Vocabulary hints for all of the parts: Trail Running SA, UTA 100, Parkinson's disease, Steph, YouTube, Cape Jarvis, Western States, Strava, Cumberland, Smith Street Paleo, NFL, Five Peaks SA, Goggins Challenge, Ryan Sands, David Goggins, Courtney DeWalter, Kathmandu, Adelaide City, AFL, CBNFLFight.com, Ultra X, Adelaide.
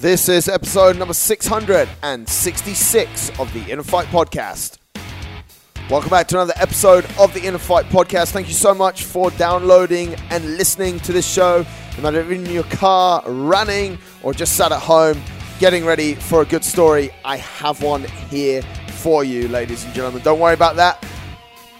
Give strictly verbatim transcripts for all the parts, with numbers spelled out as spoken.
This is episode number six hundred sixty-six of the Inner Fight Podcast. Welcome back to another episode of the Inner Fight Podcast. Thank you so much for downloading and listening to this show. No matter if you're in your car, running, or just sat at home, getting ready for a good story, I have one here for you, ladies and gentlemen. Don't worry about that.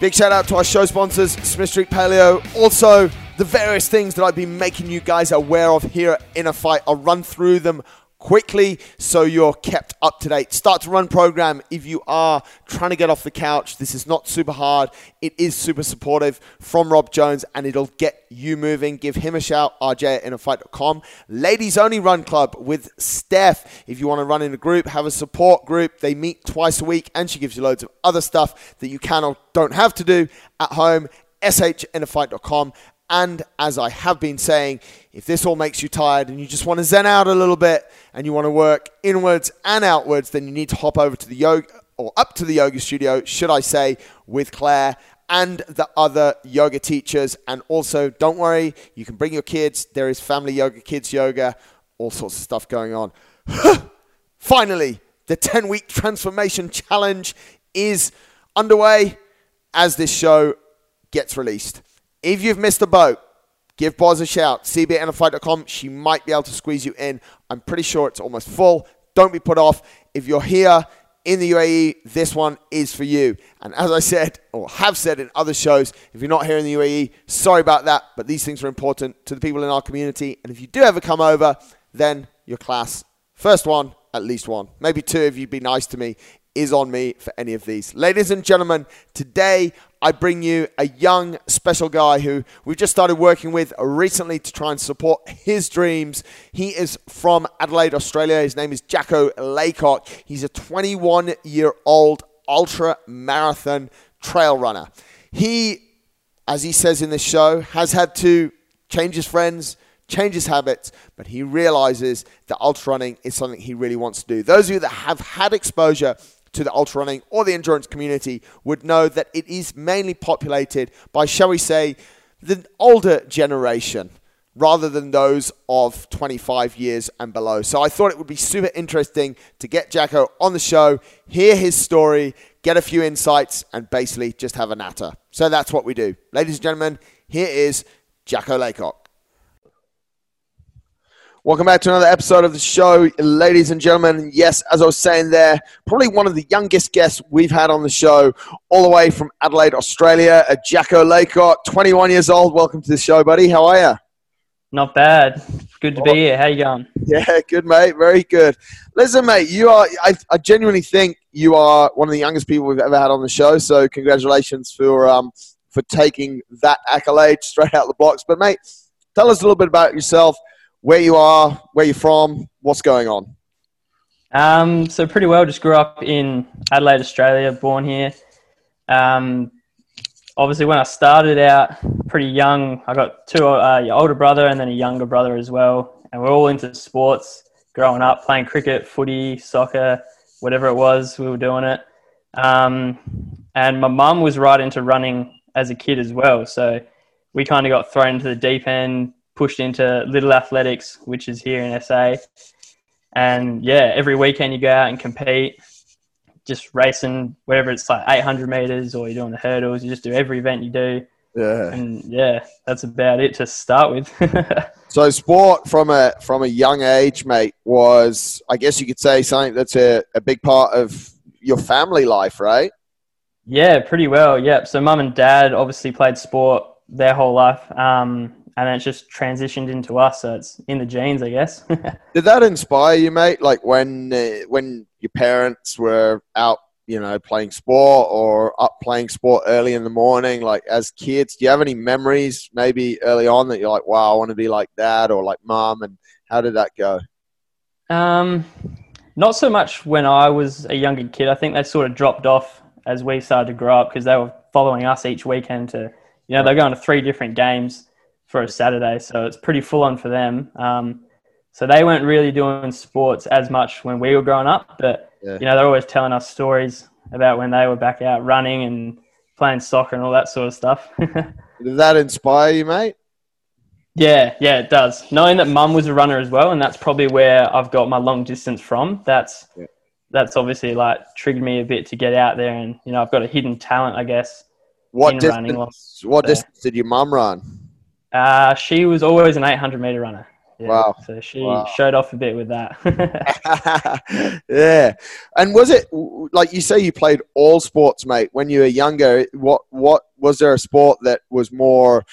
Big shout out to our show sponsors, Smith Street Paleo. Also, the various things that I've been making you guys aware of here at Inner Fight. I'll run through them quickly so you're kept up to date. Start to Run program. If you are trying to get off the couch, this is not super hard. It is super supportive from Rob Jones, and it'll get you moving. Give him a shout, R J at inner fight dot com. Ladies Only Run Club with Steph. If you want to run in a group, have a support group. They meet twice a week, and she gives you loads of other stuff that you can or don't have to do at home. S H inner fight dot com. And as I have been saying, if this all makes you tired and you just want to zen out a little bit and you want to work inwards and outwards, then you need to hop over to the yoga, or up to the yoga studio, should I say, with Claire and the other yoga teachers. And also, don't worry, you can bring your kids. There is family yoga, kids yoga, all sorts of stuff going on. Finally, the ten-week transformation challenge is underway as this show gets released. If you've missed the boat, give Boz a shout, C B N F L Fight dot com. She might be able to squeeze you in. I'm pretty sure it's almost full. Don't be put off. If you're here in the U A E, this one is for you. And as I said, or have said in other shows, if you're not here in the U A E, sorry about that, but these things are important to the people in our community. And if you do ever come over, then your class, first one, at least one, maybe two if you'd be nice to me, is on me for any of these. Ladies and gentlemen, today I bring you a young special guy who we've just started working with recently to try and support his dreams. He is from Adelaide, Australia. His name is Jacko Laycock. He's a twenty-one-year-old ultra marathon trail runner. He, as he says in this show, has had to change his friends, change his habits, but he realizes that ultra running is something he really wants to do. Those of you that have had exposure to the ultra running or the endurance community would know that it is mainly populated by, shall we say, the older generation rather than those of twenty-five years and below. So I thought it would be super interesting to get Jacko on the show, hear his story, get a few insights, and basically just have a natter. So that's what we do. Ladies and gentlemen, here is Jacko Laycock. Welcome back to another episode of the show, ladies and gentlemen. Yes, as I was saying there, probably one of the youngest guests we've had on the show, all the way from Adelaide, Australia, Jacko Laycock, twenty-one years old. Welcome to the show, buddy. How are you? Not bad. Good to oh. be here. How you going? Yeah, good, mate. Very good. Listen, mate, you are, I, I genuinely think you are one of the youngest people we've ever had on the show, so congratulations for, um, for taking that accolade straight out of the blocks. But, mate, tell us a little bit about yourself. Where you are, where you're from, what's going on? Um, so pretty well, just grew up in Adelaide, Australia, born here. Um, obviously, when I started out pretty young, I got two uh, your older brother and then a younger brother as well. And we're all into sports growing up, playing cricket, footy, soccer, whatever it was, we were doing it. Um, and my mum was right into running as a kid as well. So we kind of got thrown into the deep end, pushed into Little Athletics, which is here in S A. And yeah, every weekend you go out and compete, just racing, whatever it's like eight hundred meters or you're doing the hurdles, you just do every event you do. Yeah. And yeah, that's about it to start with. So sport from a from a young age, mate, was, I guess you could say, something that's a, a big part of your family life, right? Yeah, pretty well. Yep. So mum and dad obviously played sport their whole life. Um, And it's just transitioned into us, so it's in the genes, I guess. Did that inspire you, mate? Like when uh, when your parents were out, you know, playing sport or up playing sport early in the morning, like as kids, do you have any memories maybe early on that you're like, wow, I want to be like dad or like mom? And how did that go? Um, not so much when I was a younger kid. I think they sort of dropped off as we started to grow up because they were following us each weekend to, you know, they're going to three different games for a Saturday, so it's pretty full on for them. Um, so they weren't really doing sports as much when we were growing up, but yeah, you know, they're always telling us stories about when they were back out running and playing soccer and all that sort of stuff. Did that inspire you, mate? Yeah, yeah, it does. Knowing that mum was a runner as well, and that's probably where I've got my long distance from. That's yeah. that's obviously like triggered me a bit to get out there, and you know, I've got a hidden talent, I guess. What in distance? Running. What so, distance did your mum run? Uh, she was always an eight hundred meter runner. Yeah, wow. So she wow. showed off a bit with that. Yeah. And was it, like you say, you played all sports, mate, when you were younger? What, what was there a sport that was more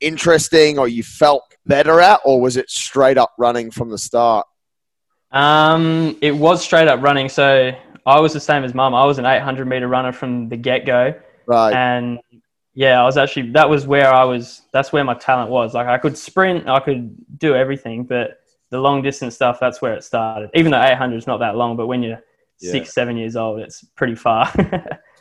interesting or you felt better at, or was it straight up running from the start? Um, it was straight up running. So I was the same as mum. I was an eight hundred meter runner from the get go. Right. And yeah, I was actually, that was where I was, that's where my talent was. Like I could sprint, I could do everything, but the long distance stuff, that's where it started. Even though eight hundred is not that long, but when you're yeah. six, seven years old, it's pretty far.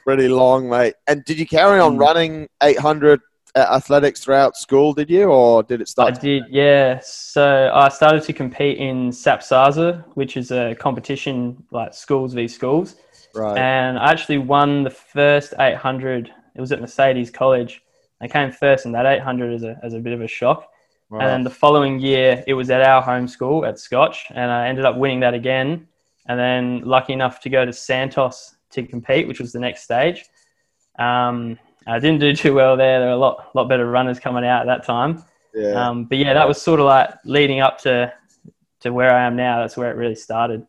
Pretty long, mate. And did you carry on running eight hundred athletics throughout school, did you? Or did it start? I did, yeah. So I started to compete in SAPSASA, which is a competition like schools v schools. Right. And I actually won the first eight hundred. It was at Mercedes College. I came first in that eight hundred as a, as a bit of a shock. Wow. And then the following year, it was at our home school at Scotch, and I ended up winning that again. And then lucky enough to go to Santos to compete, which was the next stage. Um, I didn't do too well there. There were a lot, lot better runners coming out at that time. Yeah. Um, but yeah, that was sort of like leading up to, to where I am now. That's where it really started.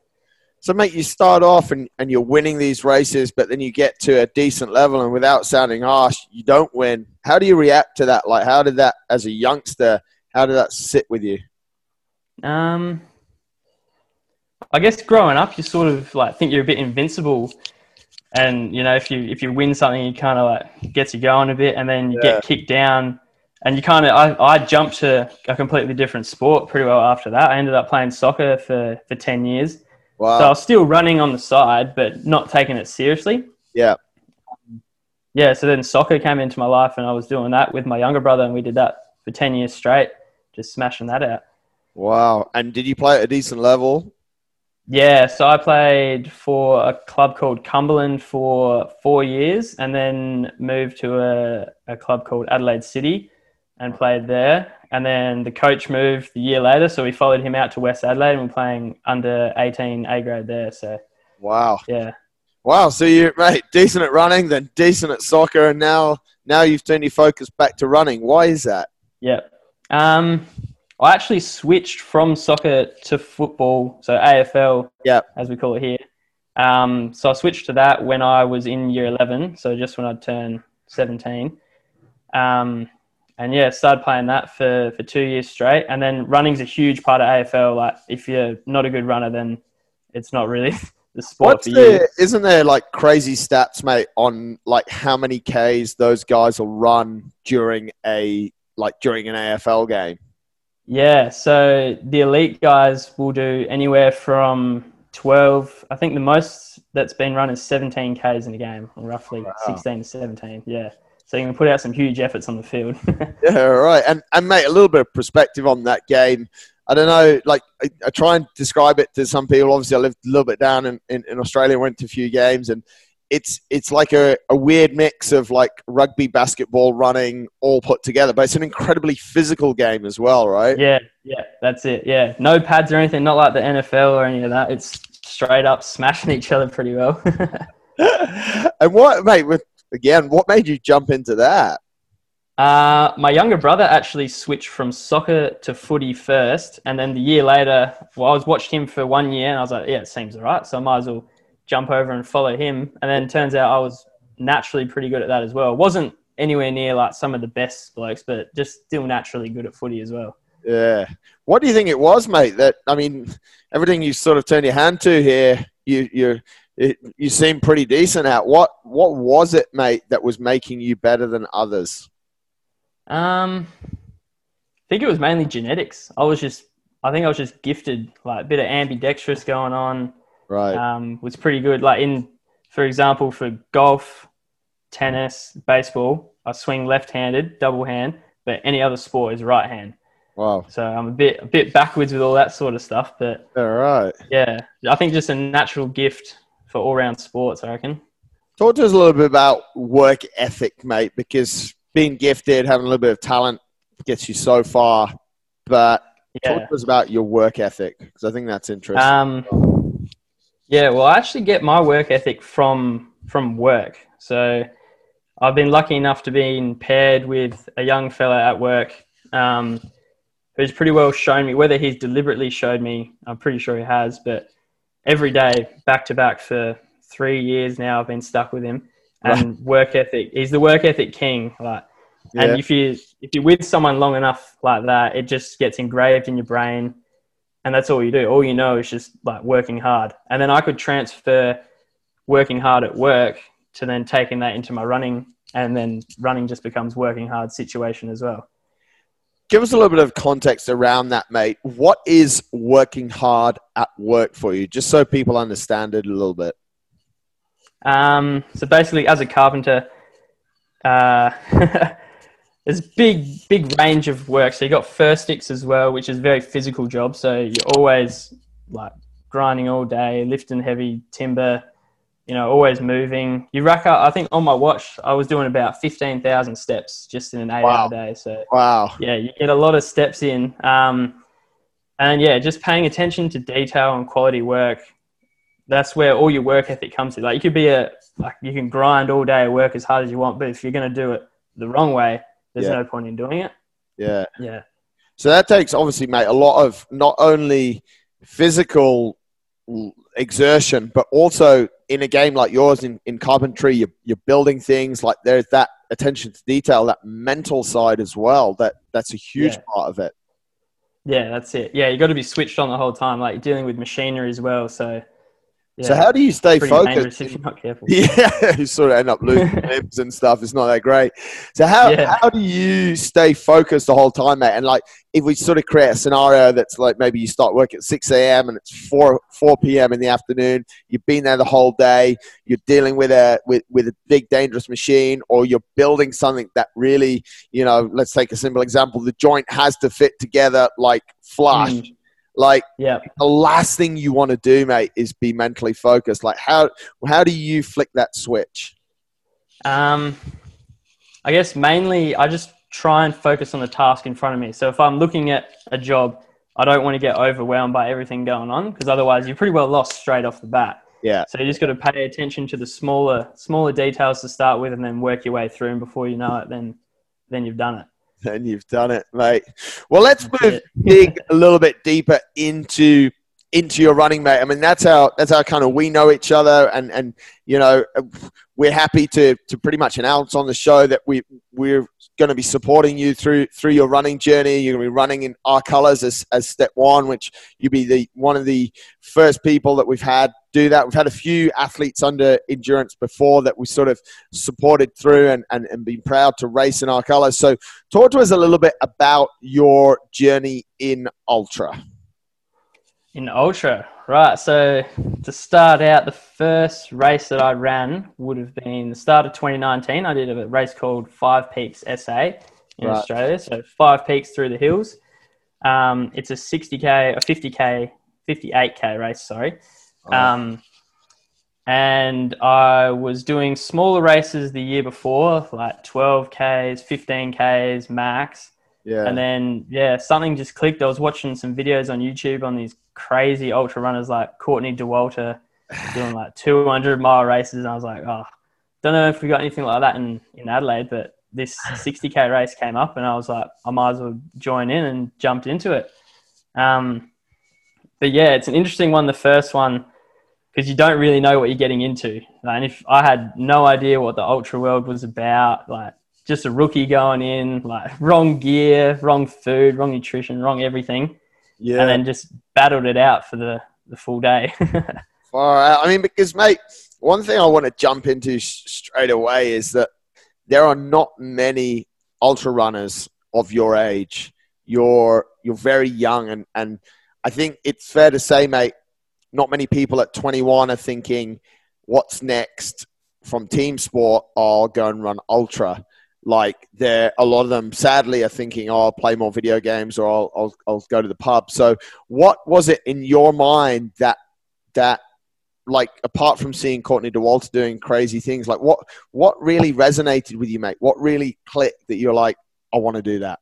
So, mate, you start off and, and you're winning these races, but then you get to a decent level and without sounding harsh, you don't win. How do you react to that? Like, how did that, as a youngster, how did that sit with you? Um, I guess growing up, you sort of, like, think you're a bit invincible. And, you know, if you if you win something, you kind of, like, gets you going a bit, and then you yeah. get kicked down. And you kind of, I, I jumped to a completely different sport pretty well after that. I ended up playing soccer for, for ten years. Wow. So I was still running on the side, but not taking it seriously. Yeah. Yeah, so then soccer came into my life, and I was doing that with my younger brother, and we did that for ten years straight, just smashing that out. Wow. And did you play at a decent level? Yeah, so I played for a club called Cumberland for four years and then moved to a, a club called Adelaide City and played there. And then the coach moved the year later, so we followed him out to West Adelaide, and we're playing under eighteen A grade there. So, wow, yeah, wow. So you, mate, decent at running, then decent at soccer, and now now you've turned your focus back to running. Why is that? Yeah, um, I actually switched from soccer to football, so A F L, yeah, as we call it here. Um, so I switched to that when I was in year eleven, so just when I turned seventeen. Um. And, yeah, started playing that for, for two years straight. And then running's a huge part of A F L. Like, if you're not a good runner, then it's not really the sport What's for there, you. Isn't there, like, crazy stats, mate, on, like, how many Ks those guys will run during a like during an A F L game? Yeah, so the elite guys will do anywhere from twelve. I think the most that's been run is seventeen Ks in a game, or roughly wow. sixteen to seventeen, yeah. So you can put out some huge efforts on the field. Yeah, right. And, and, mate, a little bit of perspective on that game. I don't know, like, I, I try and describe it to some people. Obviously, I lived a little bit down in, in, in Australia, went to a few games, and it's it's like a, a weird mix of, like, rugby, basketball, running, all put together. But it's an incredibly physical game as well, right? Yeah, yeah, that's it, yeah. No pads or anything, not like the N F L or any of that. It's straight up smashing each other pretty well. And what, mate, with... Again, what made you jump into that? Uh, my younger brother actually switched from soccer to footy first. And then the year later, well, I was watched him for one year and I was like, yeah, it seems all right. So I might as well jump over and follow him. And then it turns out I was naturally pretty good at that as well. Wasn't anywhere near like some of the best blokes, but just still naturally good at footy as well. Yeah. What do you think it was, mate? That, I mean, everything you sort of turn your hand to here, you, you're... It, you seem pretty decent at. What what was it, mate, that was making you better than others? Um, I think it was mainly genetics. I was just, I think I was just gifted, like a bit of ambidextrous going on. Right. Um, was pretty good. Like in, for example, for golf, tennis, baseball, I swing left-handed, double hand, but any other sport is right hand. Wow. So I'm a bit a bit backwards with all that sort of stuff, but all right. Yeah, I think just a natural gift for all-round sports, I reckon. Talk to us a little bit about work ethic, mate, because being gifted, having a little bit of talent gets you so far. But yeah. Talk to us about your work ethic, because I think that's interesting. Um, yeah, well, I actually get my work ethic from from work. So I've been lucky enough to be paired with a young fella at work um, who's pretty well shown me, whether he's deliberately showed me, I'm pretty sure he has, but every day, back to back for three years now, I've been stuck with him. And work ethic, he's the work ethic king. Like, and yeah. if you if you're with someone long enough like that, it just gets engraved in your brain, and that's all you do. All you know is just like working hard. And then I could transfer working hard at work to then taking that into my running, and then running just becomes working hard situation as well. Give us a little bit of context around that, mate. What is working hard at work for you? Just so people understand it a little bit. Um, so basically, as a carpenter, uh, there's big, big range of work. So you got first sticks as well, which is a very physical job. So you're always like grinding all day, lifting heavy timber, you know, always moving. You rack up, I think on my watch, I was doing about fifteen thousand steps just in an eight wow. hour day. So wow. yeah, you get a lot of steps in. Um, and yeah, just paying attention to detail and quality work. That's where all your work ethic comes to. Like, you could be a, like, you can grind all day, work as hard as you want, but if you're going to do it the wrong way, there's yeah. no point in doing it. Yeah. Yeah. So that takes, obviously, mate, a lot of not only physical exertion, but also in a game like yours, in, in carpentry, you're, you're building things, like there's that attention to detail, that mental side as well. That that's a huge yeah. part of it. Yeah, that's it. Yeah. You got to be switched on the whole time. Like, you're dealing with machinery as well. So, Yeah, so how do you stay focused? If you're not careful. Yeah, you sort of end up losing limbs and stuff. It's not that great. So how yeah. how do you stay focused the whole time, mate? And like, if we sort of create a scenario that's like, maybe you start work at six a m and it's four p m in the afternoon. You've been there the whole day. You're dealing with a with, with a big dangerous machine, or you're building something that really, you know, let's take a simple example. The joint has to fit together like flush. Mm. Like, yeah. the last thing you want to do, mate, is be mentally focused. Like, how how do you flick that switch? Um, I guess mainly I just try and focus on the task in front of me. So if I'm looking at a job, I don't want to get overwhelmed by everything going on, because otherwise you're pretty well lost straight off the bat. Yeah. So you just got to pay attention to the smaller smaller details to start with, and then work your way through. And before you know it, then then you've done it. And you've done it, mate. Well, let's move dig a little bit deeper into into your running, mate. I mean, that's how that's how kind of we know each other, and and you know, we're happy to to pretty much announce on the show that we we're going to be supporting you through through your running journey. You're going to be running in our colours as as step one, which you'll be the one of the first people that we've had do that. We've had a few athletes under endurance before that we sort of supported through and, and, and been proud to race in our colours. So talk to us a little bit about your journey in Ultra. In Ultra, right. So to start out, the first race that I ran would have been the start of twenty nineteen. I did a race called Five Peaks S A in right. Australia. So Five Peaks through the hills. Um, it's a sixty K, a fifty K, fifty-eight K race, sorry. Um, and I was doing smaller races the year before, like twelve Ks, fifteen Ks max. Yeah. And then, yeah, something just clicked. I was watching some videos on YouTube on these crazy ultra runners like Courtney DeWalter doing like two hundred mile races. And I was like, oh, don't know if we got anything like that in, in Adelaide, but this sixty K race came up and I was like, I might as well join in, and jumped into it. Um, but yeah, it's an interesting one, the first one, because you don't really know what you're getting into. Like, and if I had no idea what the ultra world was about, like just a rookie going in, like wrong gear, wrong food, wrong nutrition, wrong everything. Yeah. And then just battled it out for the, the full day. All right. I mean, because mate, one thing I want to jump into sh- straight away is that there are not many ultra runners of your age. You're, you're very young, and, and I think it's fair to say, mate, not many people at twenty-one are thinking, what's next from team sport? I'll go and run ultra. Like, there, a lot of them, sadly, are thinking, oh, I'll play more video games, or I'll, I'll, I'll go to the pub. So what was it in your mind that, that like, apart from seeing Courtney DeWalter doing crazy things, like, what, what really resonated with you, mate? What really clicked that you're like, I want to do that?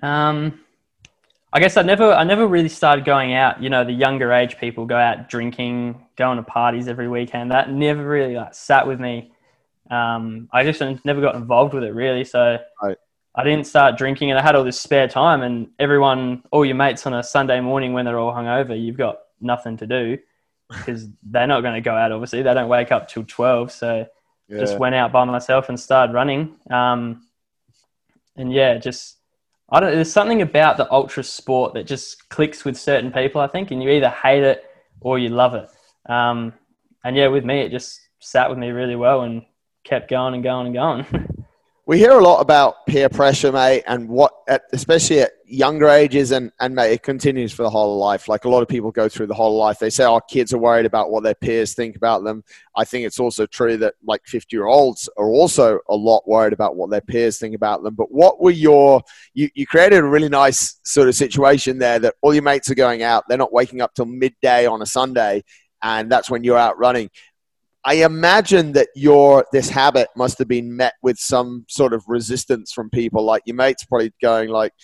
Um, I guess I never, I never really started going out. You know, the younger age people go out drinking, going to parties every weekend. That never really like sat with me. Um, I just never got involved with it really. So right. I didn't start drinking, and I had all this spare time. And everyone, all your mates on a Sunday morning when they're all hungover, you've got nothing to do because they're not going to go out. Obviously, they don't wake up till twelve. So yeah. just went out by myself and started running. Um, and yeah, just. I don't, there's something about the ultra sport that just clicks with certain people, I think, and you either hate it or you love it. Um, and yeah, with me, it just sat with me really well and kept going and going and going. We hear a lot about peer pressure, mate, and what, at, especially at younger ages, and, and mate, it continues for the whole life. Like a lot of people go through the whole life. They say, oh, kids are worried about what their peers think about them. I think it's also true that like fifty-year-olds are also a lot worried about what their peers think about them. But what were your you, – you created a really nice sort of situation there that all your mates are going out. They're not waking up till midday on a Sunday, and that's when you're out running. I imagine that your this habit must have been met with some sort of resistance from people. Like your mates probably going like,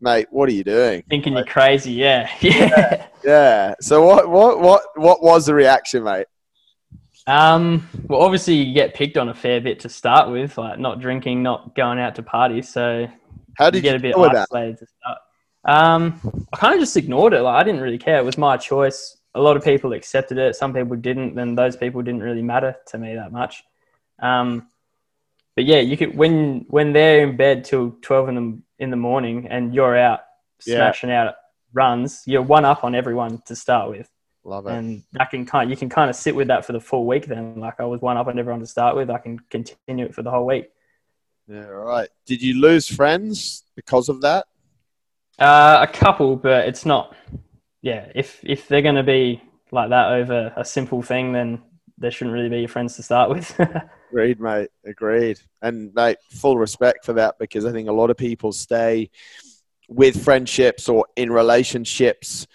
mate, what are you doing? Thinking like, you're crazy, yeah. yeah. Yeah. So what what what what was the reaction, mate? Um, well obviously you get picked on a fair bit to start with, like not drinking, not going out to parties. So how did you, you get a bit isolated to start? Um I kind of just ignored it. Like I didn't really care. It was my choice. A lot of people accepted it. Some people didn't. Then those people didn't really matter to me that much. Um, but yeah, you could when when they're in bed till twelve in the in the morning and you're out smashing yeah. out runs, you're one up on everyone to start with. Love it. And that can kind you can kind of sit with that for the full week. Then, like I was one up on everyone to start with, I can continue it for the whole week. Yeah, all right. Did you lose friends because of that? Uh, a couple, but it's not. Yeah, if if they're going to be like that over a simple thing, then they shouldn't really be your friends to start with. Agreed, mate. Agreed. And, mate, full respect for that because I think a lot of people stay with friendships or in relationships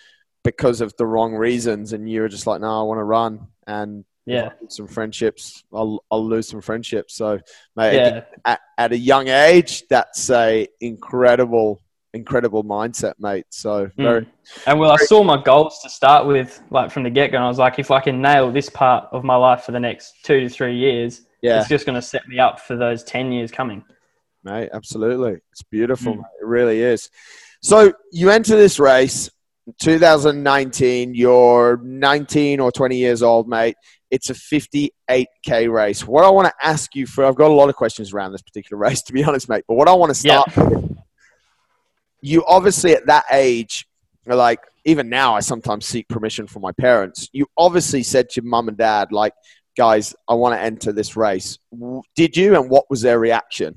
because of the wrong reasons. And you're just like, no, I want to run. And yeah, some friendships, I'll, I'll lose some friendships. So, mate, yeah. at, at a young age, that's a incredible incredible mindset, mate. So very mm. and well, I saw my goals to start with, like from the get-go, and I was like, if I can nail this part of my life for the next two to three years, yeah. it's just going to set me up for those ten years coming. Mate, absolutely. It's beautiful. Mm. Mate. It really is. So you enter this race in two thousand nineteen, you're nineteen or twenty years old, mate. It's a fifty-eight K race. What I want to ask you for, I've got a lot of questions around this particular race, to be honest, mate, but what I want to start yeah. with, you obviously at that age, like even now I sometimes seek permission from my parents. You obviously said to your mum and dad, like, guys, I want to enter this race. Did you? And what was their reaction?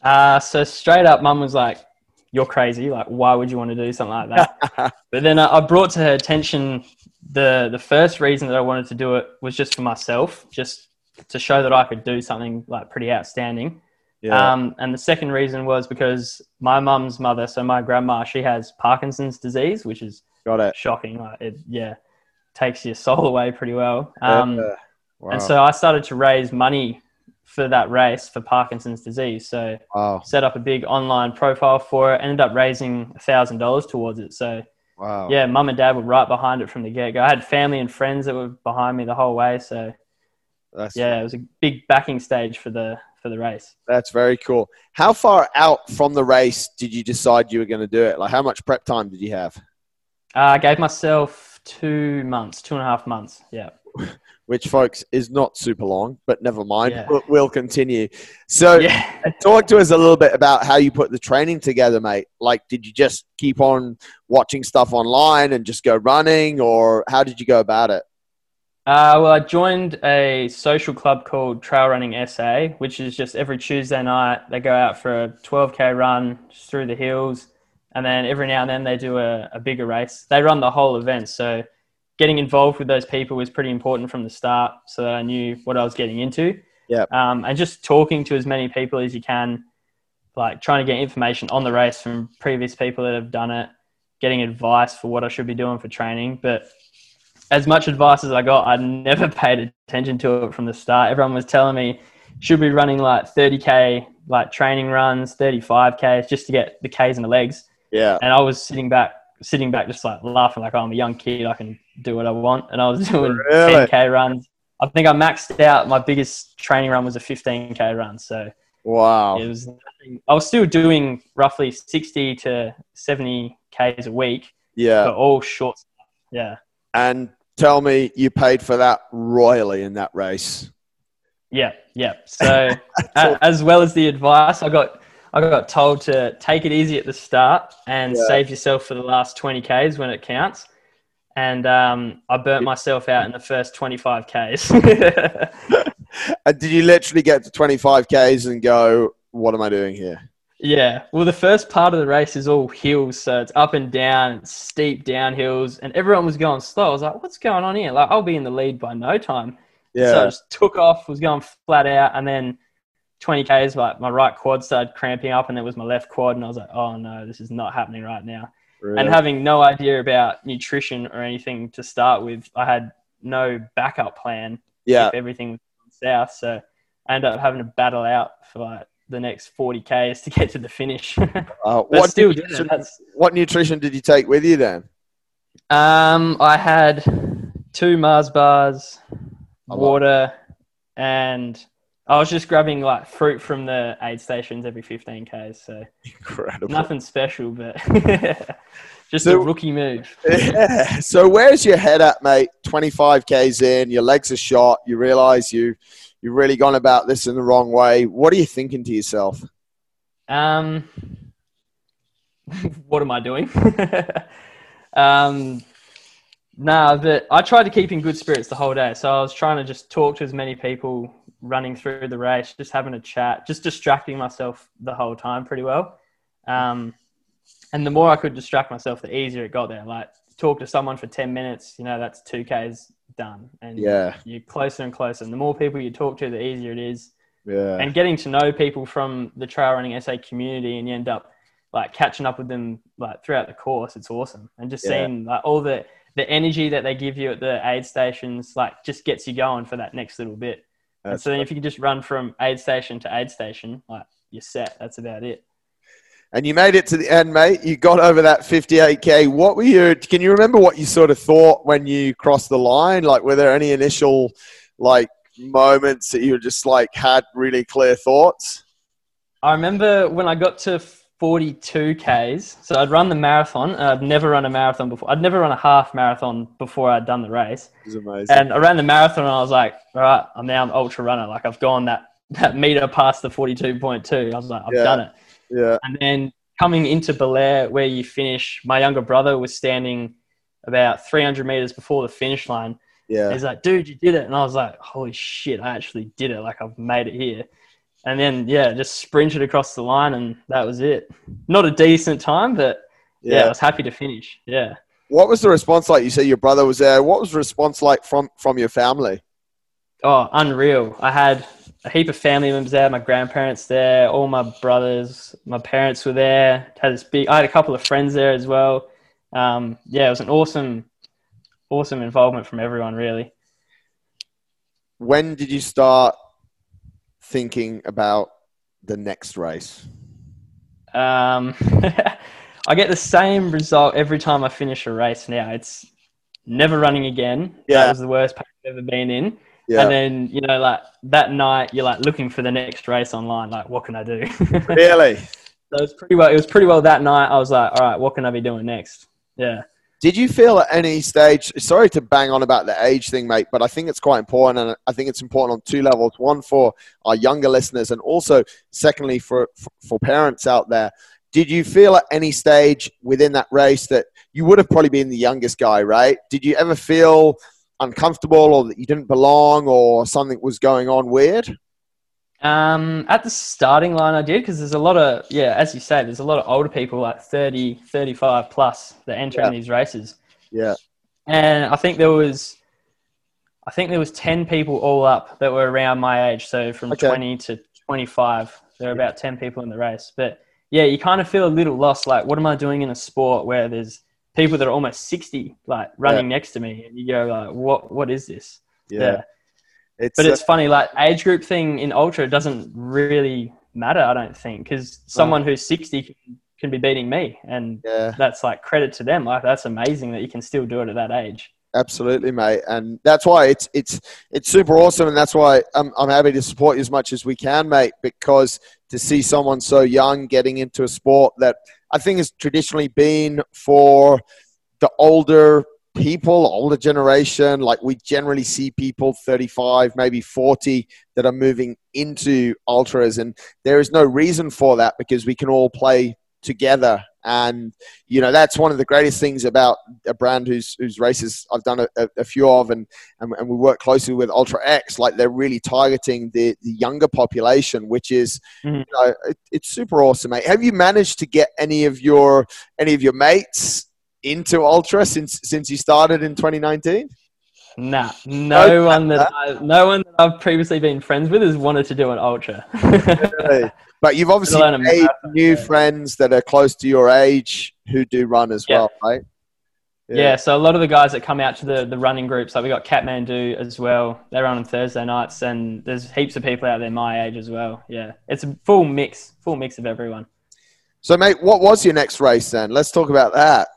Uh, so straight up, mum was like, you're crazy. Like, why would you want to do something like that? But then I brought to her attention the, the first reason that I wanted to do it was just for myself, just to show that I could do something like pretty outstanding. Yeah. Um, and the second reason was because my mum's mother, so my grandma, she has Parkinson's disease, which is Got it. shocking. Like it, yeah, takes your soul away pretty well. Um, yeah. wow. And so I started to raise money for that race for Parkinson's disease. So wow. set up a big online profile for it, ended up raising one thousand dollars towards it. So wow. yeah, mum and dad were right behind it from the get-go. I had family and friends that were behind me the whole way. So That's yeah, cool. It was a big backing stage for the for the race. That's very cool. How far out from the race did you decide you were going to do it? Like how much prep time did you have? Uh, I gave myself two months, two and a half months. Yeah. Which folks is not super long, but never mind. Yeah. We'll, we'll continue. So yeah. Talk to us a little bit about how you put the training together, mate. Like, did you just keep on watching stuff online and just go running, or how did you go about it? Uh, well, I joined a social club called Trail Running S A, which is just every Tuesday night they go out for a twelve K run through the hills, and then every now and then they do a, a bigger race. They run the whole event, so getting involved with those people was pretty important from the start, so that I knew what I was getting into. Yeah. Um, and just talking to as many people as you can, like trying to get information on the race from previous people that have done it, getting advice for what I should be doing for training, but as much advice as I got, I never paid attention to it from the start. Everyone was telling me, should be running like thirty K, like training runs, thirty-five K, just to get the Ks in the legs. Yeah. And I was sitting back, sitting back just like laughing, like, oh, I'm a young kid, I can do what I want. And I was doing really? ten K runs. I think I maxed out. My biggest training run was a fifteen K run. So wow. It was nothing. I was still doing roughly sixty to seventy Ks a week. Yeah. But all short stuff. Yeah. And tell me you paid for that royally in that race. Yeah, yeah. So a, as well as the advice, I got I got told to take it easy at the start and yeah. save yourself for the last twenty Ks when it counts. And um, I burnt myself out in the first twenty-five Ks. And did you literally get to twenty-five Ks and go, what am I doing here? Yeah. Well, the first part of the race is all hills. So it's up and down, it's steep downhills. And everyone was going slow. I was like, what's going on here? Like, I'll be in the lead by no time. Yeah. So I just took off, was going flat out. And then twenty Ks, like my right quad started cramping up and it was my left quad. And I was like, oh no, this is not happening right now. Really? And having no idea about nutrition or anything to start with, I had no backup plan. Yeah. If everything was south. So I ended up having to battle out for like the next forty Ks to get to the finish. uh, what, still, nutrition, yeah, what nutrition did you take with you then? Um, I had two Mars bars, I water, like and I was just grabbing like fruit from the aid stations every fifteen Ks. So incredible. Nothing special, but just so, a rookie move. Yeah. So where's your head at, mate? twenty-five Ks in, your legs are shot. You realize you, you've really gone about this in the wrong way. What are you thinking to yourself? Um, what am I doing? um, nah, but I tried to keep in good spirits the whole day. So I was trying to just talk to as many people running through the race, just having a chat, just distracting myself the whole time pretty well. Um, and the more I could distract myself, the easier it got there. Like talk to someone for ten minutes, you know, that's two Ks done. And yeah. you're closer and closer. And the more people you talk to, the easier it is. Yeah. And getting to know people from the trail running S A community and you end up like catching up with them like throughout the course. It's awesome. And just yeah. seeing like all the, the energy that they give you at the aid stations, like just gets you going for that next little bit. And so then if you can just run from aid station to aid station, like you're set. That's about it. And you made it to the end, mate. You got over that fifty-eight K. What were you, can you remember what you sort of thought when you crossed the line? Like, were there any initial like moments that you just like had really clear thoughts? I remember when I got to forty-two Ks, so I'd run the marathon. And I'd never run a marathon before. I'd never run a half marathon before I'd done the race. It was amazing. And I ran the marathon and I was like, all right, I'm now an ultra runner. Like I've gone that, that meter past the forty-two point two. I was like, I've yeah. done it. Yeah. And then coming into Belair where you finish, my younger brother was standing about three hundred meters before the finish line. Yeah. He's like, dude, you did it. And I was like, holy shit, I actually did it. Like I've made it here. And then, yeah, just sprinted across the line and that was it. Not a decent time, but yeah, yeah, I was happy to finish. Yeah. What was the response like? You said your brother was there. What was the response like from, from your family? Oh, unreal. I had a heap of family members there, my grandparents there, all my brothers, my parents were there. Had this big, I had a couple of friends there as well. Um, yeah, it was an awesome, awesome involvement from everyone, really. When did you start thinking about the next race? Um, I get the same result every time I finish a race now. It's never running again. Yeah. That was the worst pain I've ever been in. Yeah. And then, you know, like that night you're like looking for the next race online. Like, what can I do? Really? So it was pretty well, it was pretty well that night. I was like, all right, what can I be doing next? Yeah. Did you feel at any stage, sorry to bang on about the age thing, mate, but I think it's quite important. And I think it's important on two levels. One, for our younger listeners, and also secondly, for, for parents out there. Did you feel at any stage within that race that you would have probably been the youngest guy, right? Did you ever feel uncomfortable or that you didn't belong or something was going on weird? Um, at the starting line I did, because there's a lot of, yeah, as you say, there's a lot of older people like thirty, thirty-five plus that enter yeah. in these races. Yeah. And I think there was, I think there was ten people all up that were around my age. So from okay. twenty to twenty-five, there were yeah. about ten people in the race. But yeah, you kind of feel a little lost. Like, what am I doing in a sport where there's people that are almost sixty, like running yeah. next to me, and you go like, what, what is this? Yeah. yeah. It's but it's a- funny, like age group thing in ultra doesn't really matter, I don't think, because someone oh. who's sixty can, can be beating me. And yeah. that's like credit to them. Like, that's amazing that you can still do it at that age. Absolutely, mate. And that's why it's, it's, it's super awesome. And that's why I'm, I'm happy to support you as much as we can, mate, because to see someone so young getting into a sport that I think has traditionally been for the older people, older generation, like we generally see people thirty-five, maybe forty that are moving into ultras. And there is no reason for that because we can all play together. And, you know, that's one of the greatest things about a brand whose, whose races I've done a, a few of, and, and, and we work closely with Ultra X. Like, they're really targeting the, the younger population, which is, mm-hmm. you know, it, it's super awesome, mate. Have you managed to get any of your, any of your mates into ultra since since you started in twenty nineteen? Nah, no one that I, no one that I've previously been friends with has wanted to do an ultra. Really? But you've obviously made new friends that are close to your age who do run as yeah. well, right? Yeah. yeah, so a lot of the guys that come out to the, the running groups, like we got Kathmandu as well. They run on Thursday nights, and there's heaps of people out there my age as well. Yeah, it's a full mix, full mix of everyone. So, mate, what was your next race then? Let's talk about that.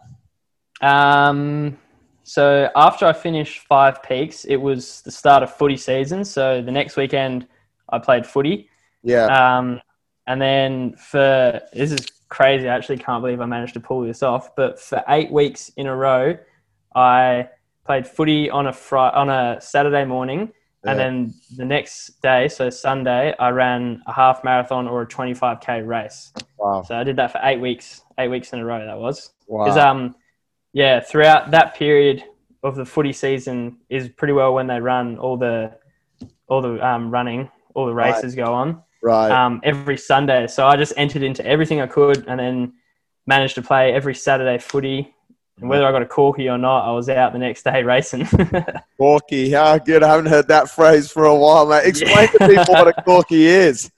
Um, so after I finished Five Peaks, it was the start of footy season. So the next weekend I played footy. Yeah. Um, and then for, this is crazy. I actually can't believe I managed to pull this off, but for eight weeks in a row, I played footy on a Friday, on a Saturday morning. Yeah. And then the next day, so Sunday, I ran a half marathon or a twenty-five K race. Wow. So I did that for eight weeks, eight weeks in a row. That was, wow. 'Cause, um, yeah, throughout that period of the footy season is pretty well when they run all the all the um, running, all the races right. go on. Right. Um, every Sunday. So I just entered into everything I could and then managed to play every Saturday footy. And whether I got a corky or not, I was out the next day racing. Corky, how good. I haven't heard that phrase for a while, mate. Explain yeah. to people what a corky is.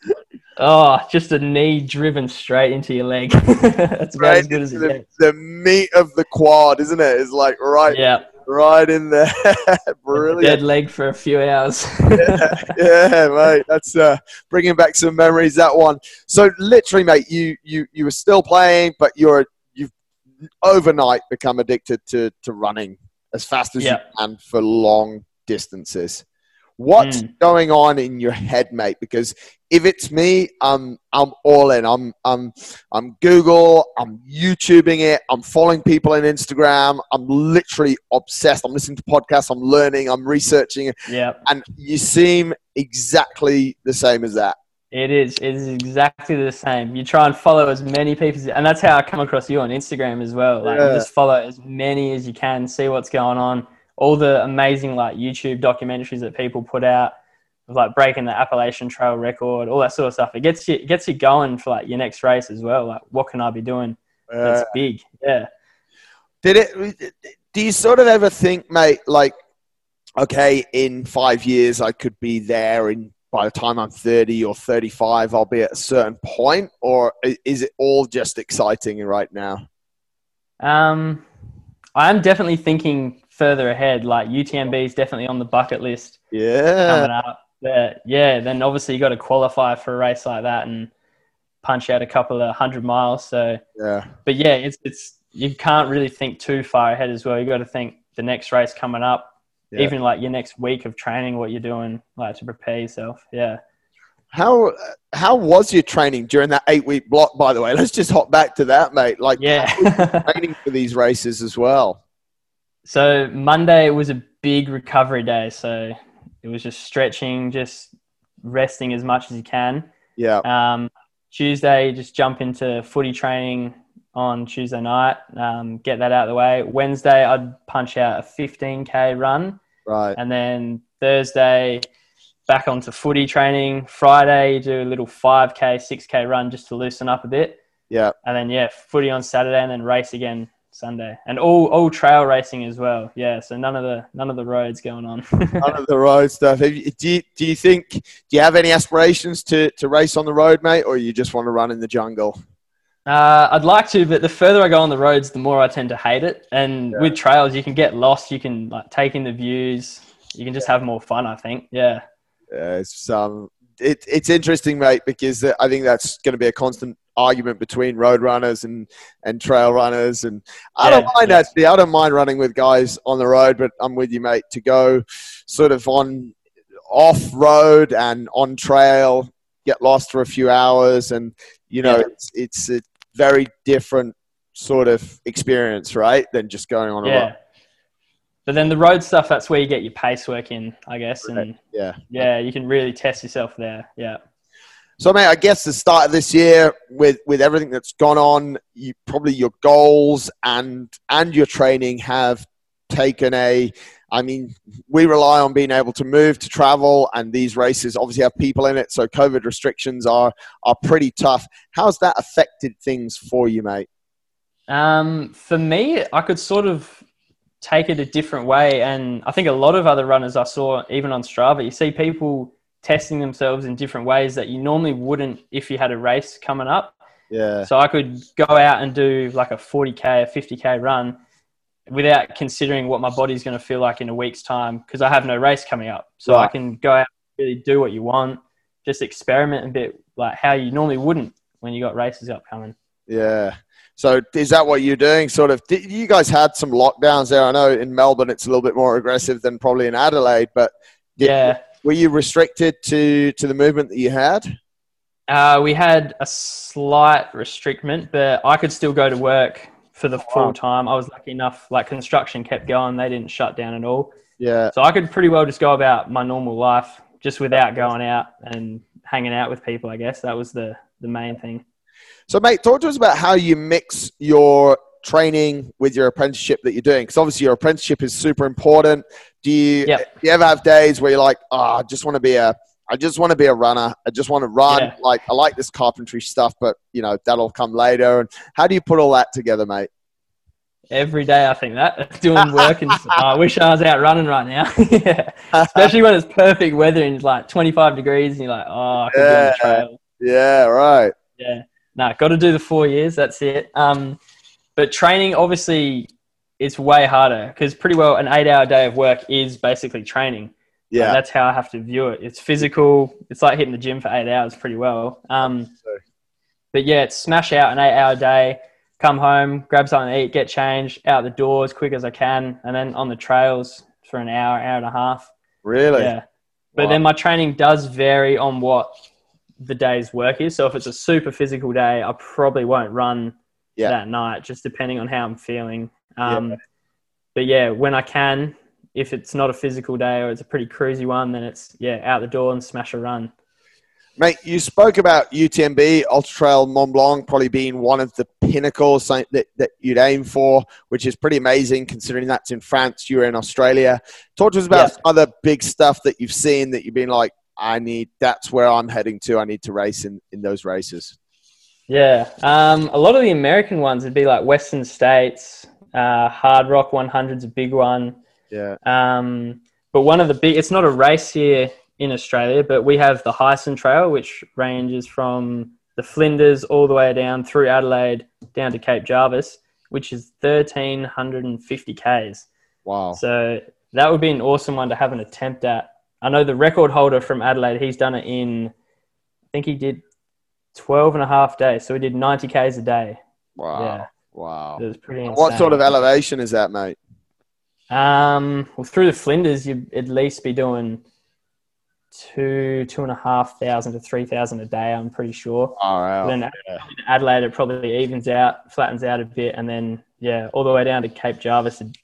Oh, just a knee driven straight into your leg. That's about as good as it gets. The meat of the quad, isn't it? It's like right, yeah. right in there. Brilliant. Dead leg for a few hours. yeah, yeah, mate. That's uh, bringing back some memories. That one. So literally, mate, you you you were still playing, but you're you've overnight become addicted to to running as fast as yep. you can for long distances. What's mm. going on in your head, mate? Because if it's me, I'm I'm all in. I'm I'm I'm Google. I'm YouTubing it. I'm following people on Instagram. I'm literally obsessed. I'm listening to podcasts. I'm learning. I'm researching. Yeah. And you seem exactly the same as that. It is. It is exactly the same. You try and follow as many people, and that's how I come across you on Instagram as well. Like yeah. just follow as many as you can. See what's going on. All the amazing like YouTube documentaries that people put out of like breaking the Appalachian Trail record, all that sort of stuff. It gets you, it gets you going for like your next race as well. Like, what can I be doing? That's uh, big. Yeah. Did it, do you sort of ever think, mate, like, okay, in five years I could be there, and by the time I'm thirty or thirty-five, I'll be at a certain point? Or is it all just exciting right now? Um, I'm definitely thinking further ahead, like U T M B is definitely on the bucket list. Yeah, coming up. But yeah, then obviously you got to qualify for a race like that and punch out a couple of hundred miles. So yeah, but yeah, it's it's you can't really think too far ahead as well. You got to think the next race coming up, yeah. even like your next week of training, what you're doing, like to prepare yourself. Yeah. How how was your training during that eight week block? By the way, let's just hop back to that, mate. Like yeah, how was your training for these races as well. So Monday was a big recovery day. So it was just stretching, just resting as much as you can. Yeah. Um, Tuesday, just jump into footy training on Tuesday night, um, get that out of the way. Wednesday, I'd punch out a fifteen K run. Right. And then Thursday, back onto footy training. Friday, you do a little five K, six K run just to loosen up a bit. Yeah. And then, yeah, footy on Saturday and then race again Sunday, and all all trail racing as well. Yeah, so none of the none of the roads going on. None of the road stuff. Have you, do you, do you think do you have any aspirations to to race on the road, mate, or you just want to run in the jungle? Uh, I'd like to, but the further I go on the roads, the more I tend to hate it. And yeah. with trails, you can get lost. You can like take in the views. You can just yeah. have more fun, I think. Yeah. Yeah, it's um, it it's interesting, mate, because I think that's going to be a constant argument between road runners and, and trail runners. And I yeah, don't mind yeah. actually. I don't mind running with guys on the road, but I'm with you, mate, to go sort of on off road and on trail, get lost for a few hours. And, you know, yeah. it's, it's a very different sort of experience, right? Than just going on a yeah. road. But then the road stuff, that's where you get your pace work in, I guess. And yeah. Yeah, you can really test yourself there. Yeah. So, mate, I guess the start of this year with, with everything that's gone on, you probably your goals and and your training have taken a – I mean, we rely on being able to move, to travel, and these races obviously have people in it, so COVID restrictions are, are pretty tough. How's that affected things for you, mate? Um, for me, I could sort of – take it a different way. And I think a lot of other runners I saw, even on Strava, you see people testing themselves in different ways that you normally wouldn't if you had a race coming up. Yeah. So I could go out and do like a forty K, a fifty K run without considering what my body's going to feel like in a week's time, because I have no race coming up. So right. I can go out and really do what you want, just experiment a bit like how you normally wouldn't when you got races upcoming. Yeah. So is that what you're doing? Sort of, you guys had some lockdowns there. I know in Melbourne it's a little bit more aggressive than probably in Adelaide, but did, yeah, were you restricted to, to the movement that you had? Uh, we had a slight restrictment, but I could still go to work for the full time. I was lucky enough, like construction kept going. They didn't shut down at all. Yeah. So I could pretty well just go about my normal life just without going out and hanging out with people, I guess. That was the, the main thing. So, mate, talk to us about how you mix your training with your apprenticeship that you're doing. Because obviously your apprenticeship is super important. Do you, yep. do you ever have days where you're like, oh, I just want to be a, I just want to be a runner. I just want to run. Yeah. Like, I like this carpentry stuff, but, you know, that'll come later. And how do you put all that together, mate? Every day, I think that. Doing work. And oh, I wish I was out running right now. yeah. Especially when it's perfect weather and it's like twenty-five degrees and you're like, oh, I can yeah. be on the trail. Yeah, right. Yeah. No, got to do the four years. That's it. Um, but training, obviously, it's way harder because pretty well an eight-hour day of work is basically training. Yeah. And that's how I have to view it. It's physical. It's like hitting the gym for eight hours pretty well. Um, but, yeah, it's smash out an eight-hour day, come home, grab something to eat, get changed, out the door as quick as I can, and then on the trails for an hour, hour and a half. Really? Yeah. But wow. then my training does vary on what – the day's work is. So if it's a super physical day, I probably won't run yeah. that night, just depending on how I'm feeling. Um, yeah. But yeah, when I can, if it's not a physical day or it's a pretty cruisy one, then it's yeah, out the door and smash a run. Mate, you spoke about U T M B, Ultra Trail Mont Blanc, probably being one of the pinnacles that, that you'd aim for, which is pretty amazing considering that's in France, you're in Australia. Talk to us about yeah. other big stuff that you've seen that you've been like, I need, that's where I'm heading to. I need to race in, in those races. Yeah. Um, a lot of the American ones would be like Western States, uh, Hard Rock one hundred's a big one. Yeah. Um, but one of the big, it's not a race here in Australia, but we have the Heysen Trail, which ranges from the Flinders all the way down through Adelaide down to Cape Jarvis, which is one thousand three hundred fifty Ks. Wow. So that would be an awesome one to have an attempt at. I know the record holder from Adelaide, he's done it in, I think he did twelve and a half days. So he did ninety Ks a day. Wow. Yeah. Wow. It was pretty insane. What sort of elevation is that, mate? Um, well, through the Flinders, you'd at least be doing two, two and a half thousand to three thousand a day, I'm pretty sure. All right. Then yeah. Adelaide, it probably evens out, flattens out a bit. And then, yeah, all the way down to Cape Jarvis, and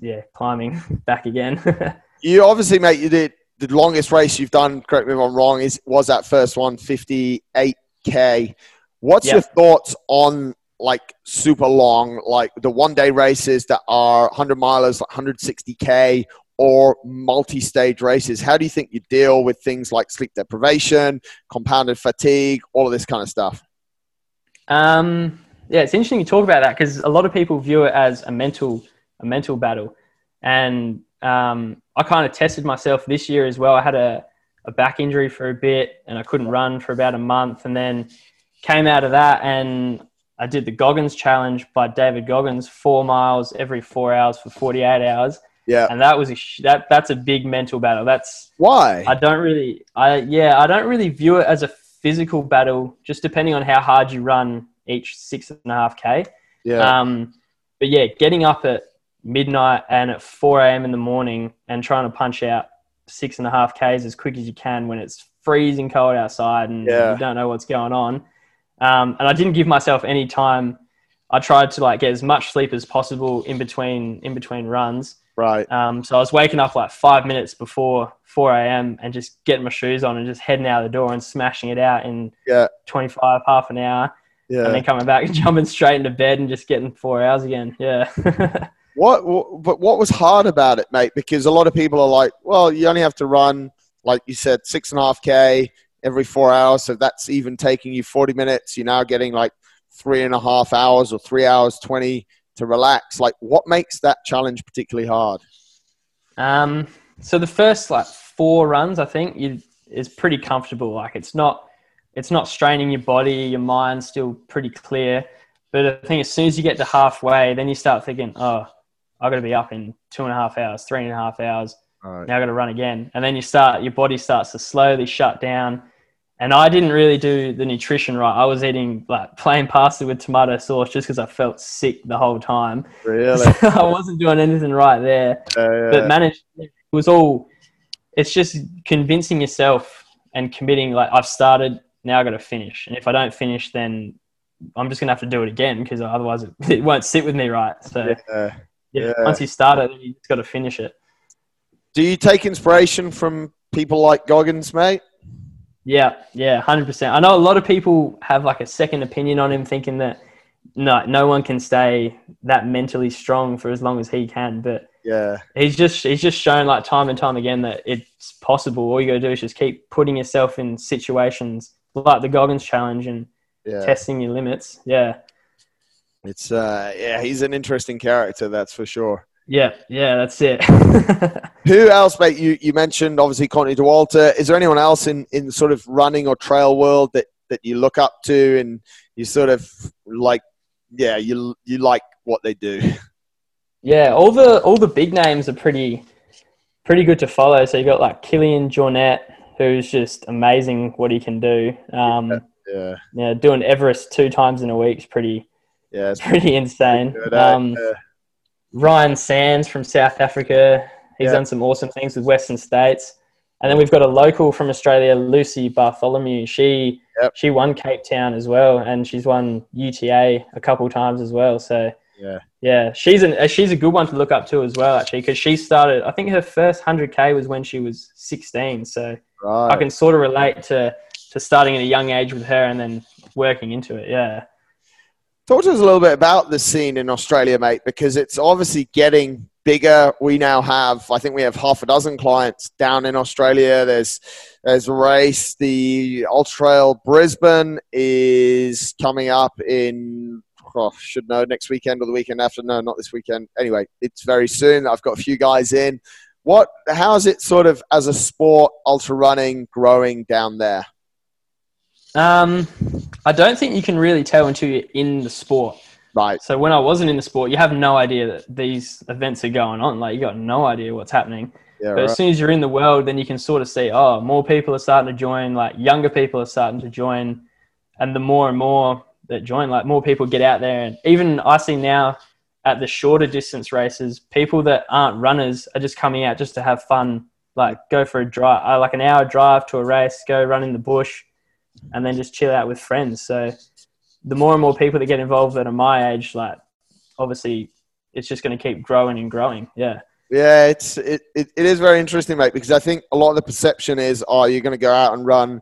yeah, climbing back again. You obviously, mate, you did. The longest race you've done, correct me if I'm wrong, is was that first one, fifty-eight K. What's yeah. your thoughts on like super long, like the one day races that are one hundred milers, like one hundred sixty K, or multi-stage races? How do you think you deal with things like sleep deprivation, compounded fatigue, all of this kind of stuff? Um, yeah, it's interesting you talk about that because a lot of people view it as a mental, a mental battle, and Um, I kind of tested myself this year as well. I had a, a back injury for a bit and I couldn't run for about a month, and then came out of that and I did the Goggins Challenge by David Goggins, four miles every four hours for forty-eight hours. Yeah. And that was, a, that that's a big mental battle. That's why I don't really, I, yeah, I don't really view it as a physical battle, just depending on how hard you run each six and a half K. Yeah. Um, but yeah, getting up at midnight and at four a.m. in the morning and trying to punch out six and a half Ks as quick as you can when it's freezing cold outside and yeah. you don't know what's going on. Um, and I didn't give myself any time. I tried to like get as much sleep as possible in between, in between runs. Right. Um, so I was waking up like five minutes before four a.m. and just getting my shoes on and just heading out the door and smashing it out in yeah. twenty-five, half an hour. Yeah. And then coming back and jumping straight into bed and just getting four hours again. Yeah. What, but what was hard about it, mate? Because a lot of people are like, well, you only have to run, like you said, six and a half K every four hours. So that's even taking you forty minutes. You're now getting like three and a half hours or three hours, twenty to relax. Like what makes that challenge particularly hard? Um, so the first like four runs, I think you, is pretty comfortable. Like it's not, it's not straining your body, your mind's still pretty clear. But I think as soon as you get to halfway, then you start thinking, oh, I've got to be up in two and a half hours, three and a half hours. Right. Now I've got to run again. And then you start, your body starts to slowly shut down. And I didn't really do the nutrition right. I was eating like plain pasta with tomato sauce just because I felt sick the whole time. Really? So I wasn't doing anything right there. Uh, yeah. But managed, it was all, it's just convincing yourself and committing, like I've started, now I've got to finish. And if I don't finish, then I'm just going to have to do it again because otherwise it, it won't sit with me right. So yeah. Yeah, yeah, once you start it, you just got to finish it. Do you take inspiration from people like Goggins, mate? Yeah, yeah, one hundred percent. I know a lot of people have like a second opinion on him thinking that no, no one can stay that mentally strong for as long as he can. But yeah, he's just he's just shown like time and time again that it's possible. All you got to do is just keep putting yourself in situations like the Goggins Challenge and yeah. testing your limits. Yeah. It's uh yeah, he's an interesting character, that's for sure. Yeah, yeah, that's it. Who else, mate? You you mentioned obviously Courtney DeWalter. Is there anyone else in, in sort of running or trail world that, that you look up to and you sort of like yeah, you you like what they do? Yeah, all the all the big names are pretty pretty good to follow. So you got like Kilian Jornet, who's just amazing what he can do. Um yeah, yeah. yeah doing Everest two times in a week is pretty Yeah, it's pretty, pretty insane. Pretty good, um, yeah. Ryan Sands from South Africa. He's yeah. done some awesome things with Western States. And then we've got a local from Australia, Lucy Bartholomew. She yep. she won Cape Town as well, and she's won U T A a couple times as well. So yeah, yeah, she's an she's a good one to look up to as well, actually, because she started. I think her first one hundred K was when she was sixteen. So right. I can sort of relate to to starting at a young age with her and then working into it. Yeah. Talk to us a little bit about the scene in Australia, mate, because it's obviously getting bigger. We now have, I think we have half a dozen clients down in Australia. There's there's a race. The Ultra Trail Brisbane is coming up in, oh, should know, next weekend or the weekend after. No, not this weekend. Anyway, it's very soon. I've got a few guys in. What? How is it sort of as a sport, ultra running, growing down there? Um, I don't think you can really tell until you're in the sport. Right. So when I wasn't in the sport, you have no idea that these events are going on. Like you got no idea what's happening. Yeah, but right. as soon as you're in the world, then you can sort of see, oh, more people are starting to join, like younger people are starting to join. And the more and more that join, like more people get out there. And even I see now at the shorter distance races, people that aren't runners are just coming out just to have fun, like go for a drive, uh, like an hour drive to a race, go run in the bush. And then just chill out with friends. So the more and more people that get involved that are my age, like obviously it's just going to keep growing and growing. Yeah. Yeah. It's, it, it, it is very interesting, mate, because I think a lot of the perception is, oh, you're going to go out and run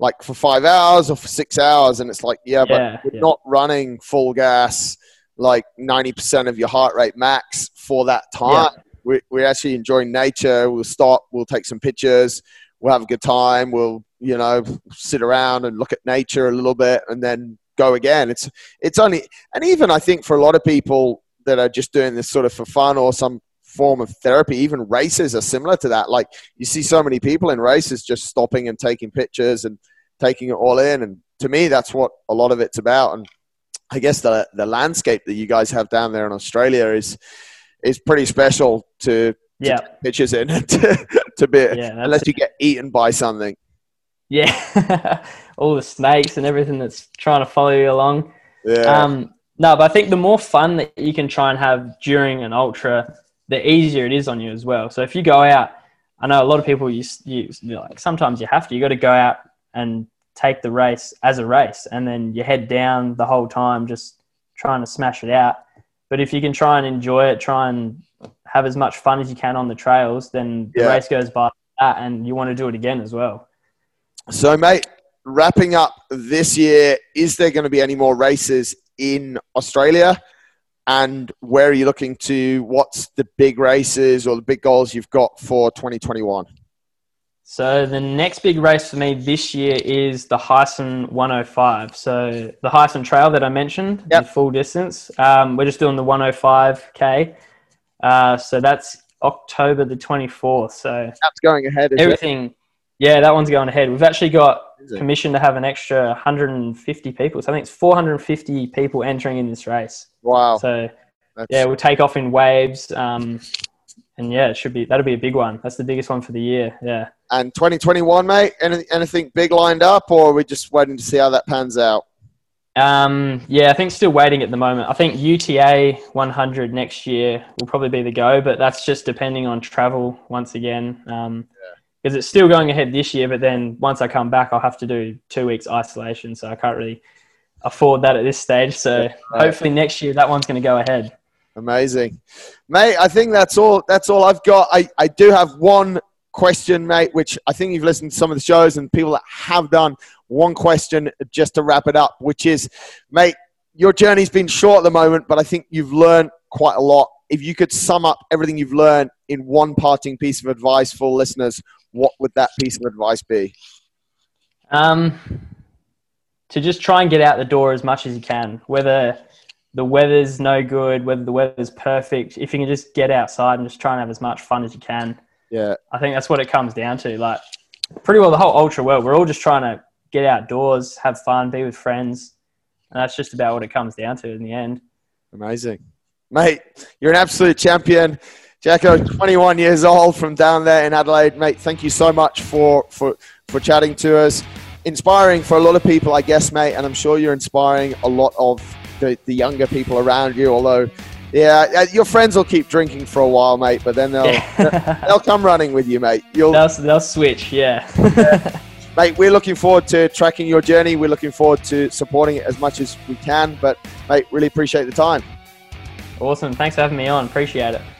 like for five hours or for six hours. And it's like, yeah, yeah but you're yeah. not running full gas, like ninety percent of your heart rate max for that time. Yeah. We, we're actually enjoying nature. We'll stop. We'll take some pictures. We'll have a good time. We'll, you know, sit around and look at nature a little bit and then go again. It's, it's only, and even I think for a lot of people that are just doing this sort of for fun or some form of therapy, even races are similar to that. Like you see so many people in races just stopping and taking pictures and taking it all in. And to me, that's what a lot of it's about. And I guess the, the landscape that you guys have down there in Australia is, is pretty special to, yeah. to take pictures in to, to be, yeah, unless you get eaten by something. Yeah. all the snakes and everything that's trying to follow you along. Yeah. Um, no, but I think the more fun that you can try and have during an ultra, the easier it is on you as well. So if you go out, I know a lot of people, you, you like sometimes you have to, you got to go out and take the race as a race, and then you head down the whole time just trying to smash it out. But if you can try and enjoy it, try and have as much fun as you can on the trails, then yeah. the race goes by that and you want to do it again as well. So, mate, wrapping up this year, is there going to be any more races in Australia? And where are you looking to? What's the big races or the big goals you've got for twenty twenty-one? So the next big race for me this year is the Heysen one oh five. So the Heysen Trail that I mentioned, yep. the full distance. Um, we're just doing the one oh five K. Uh, so that's October the twenty-fourth. So that's going ahead. Is everything, it? Yeah, that one's going ahead. We've actually got permission to have an extra one hundred fifty people. So I think it's four hundred fifty people entering in this race. Wow. So that's... yeah, we'll take off in waves. Um, and yeah, it should be, that'll be a big one. That's the biggest one for the year. Yeah. And twenty twenty-one, mate, any, anything big lined up, or are we just waiting to see how that pans out? Um, yeah, I think still waiting at the moment. I think U T A one hundred next year will probably be the go, but that's just depending on travel once again. Um, because yeah. it's still going ahead this year, but then once I come back, I'll have to do two weeks isolation. So I can't really afford that at this stage. So yeah, right. hopefully next year that one's going to go ahead. Amazing. Mate, I think that's all, that's all I've got. I, I do have one question, mate, which I think you've listened to some of the shows and people that have done. One question just to wrap it up, which is, mate, your journey's been short at the moment, but I think you've learned quite a lot. If you could sum up everything you've learned in one parting piece of advice for listeners, what would that piece of advice be? Um, to just try and get out the door as much as you can, whether the weather's no good, whether the weather's perfect, if you can just get outside and just try and have as much fun as you can. Yeah, I think that's what it comes down to. Like, pretty well the whole ultra world, we're all just trying to get outdoors, have fun, be with friends. And that's just about what it comes down to in the end. Amazing. Mate, you're an absolute champion. Jacko, twenty-one years old from down there in Adelaide. Mate, thank you so much for, for, for chatting to us. Inspiring for a lot of people, I guess, mate. And I'm sure you're inspiring a lot of the, the younger people around you, although... yeah, your friends will keep drinking for a while, mate, but then they'll yeah. they'll come running with you, mate. You'll they'll, they'll switch, yeah. yeah. Mate, we're looking forward to tracking your journey. We're looking forward to supporting it as much as we can. But, mate, really appreciate the time. Awesome. Thanks for having me on. Appreciate it.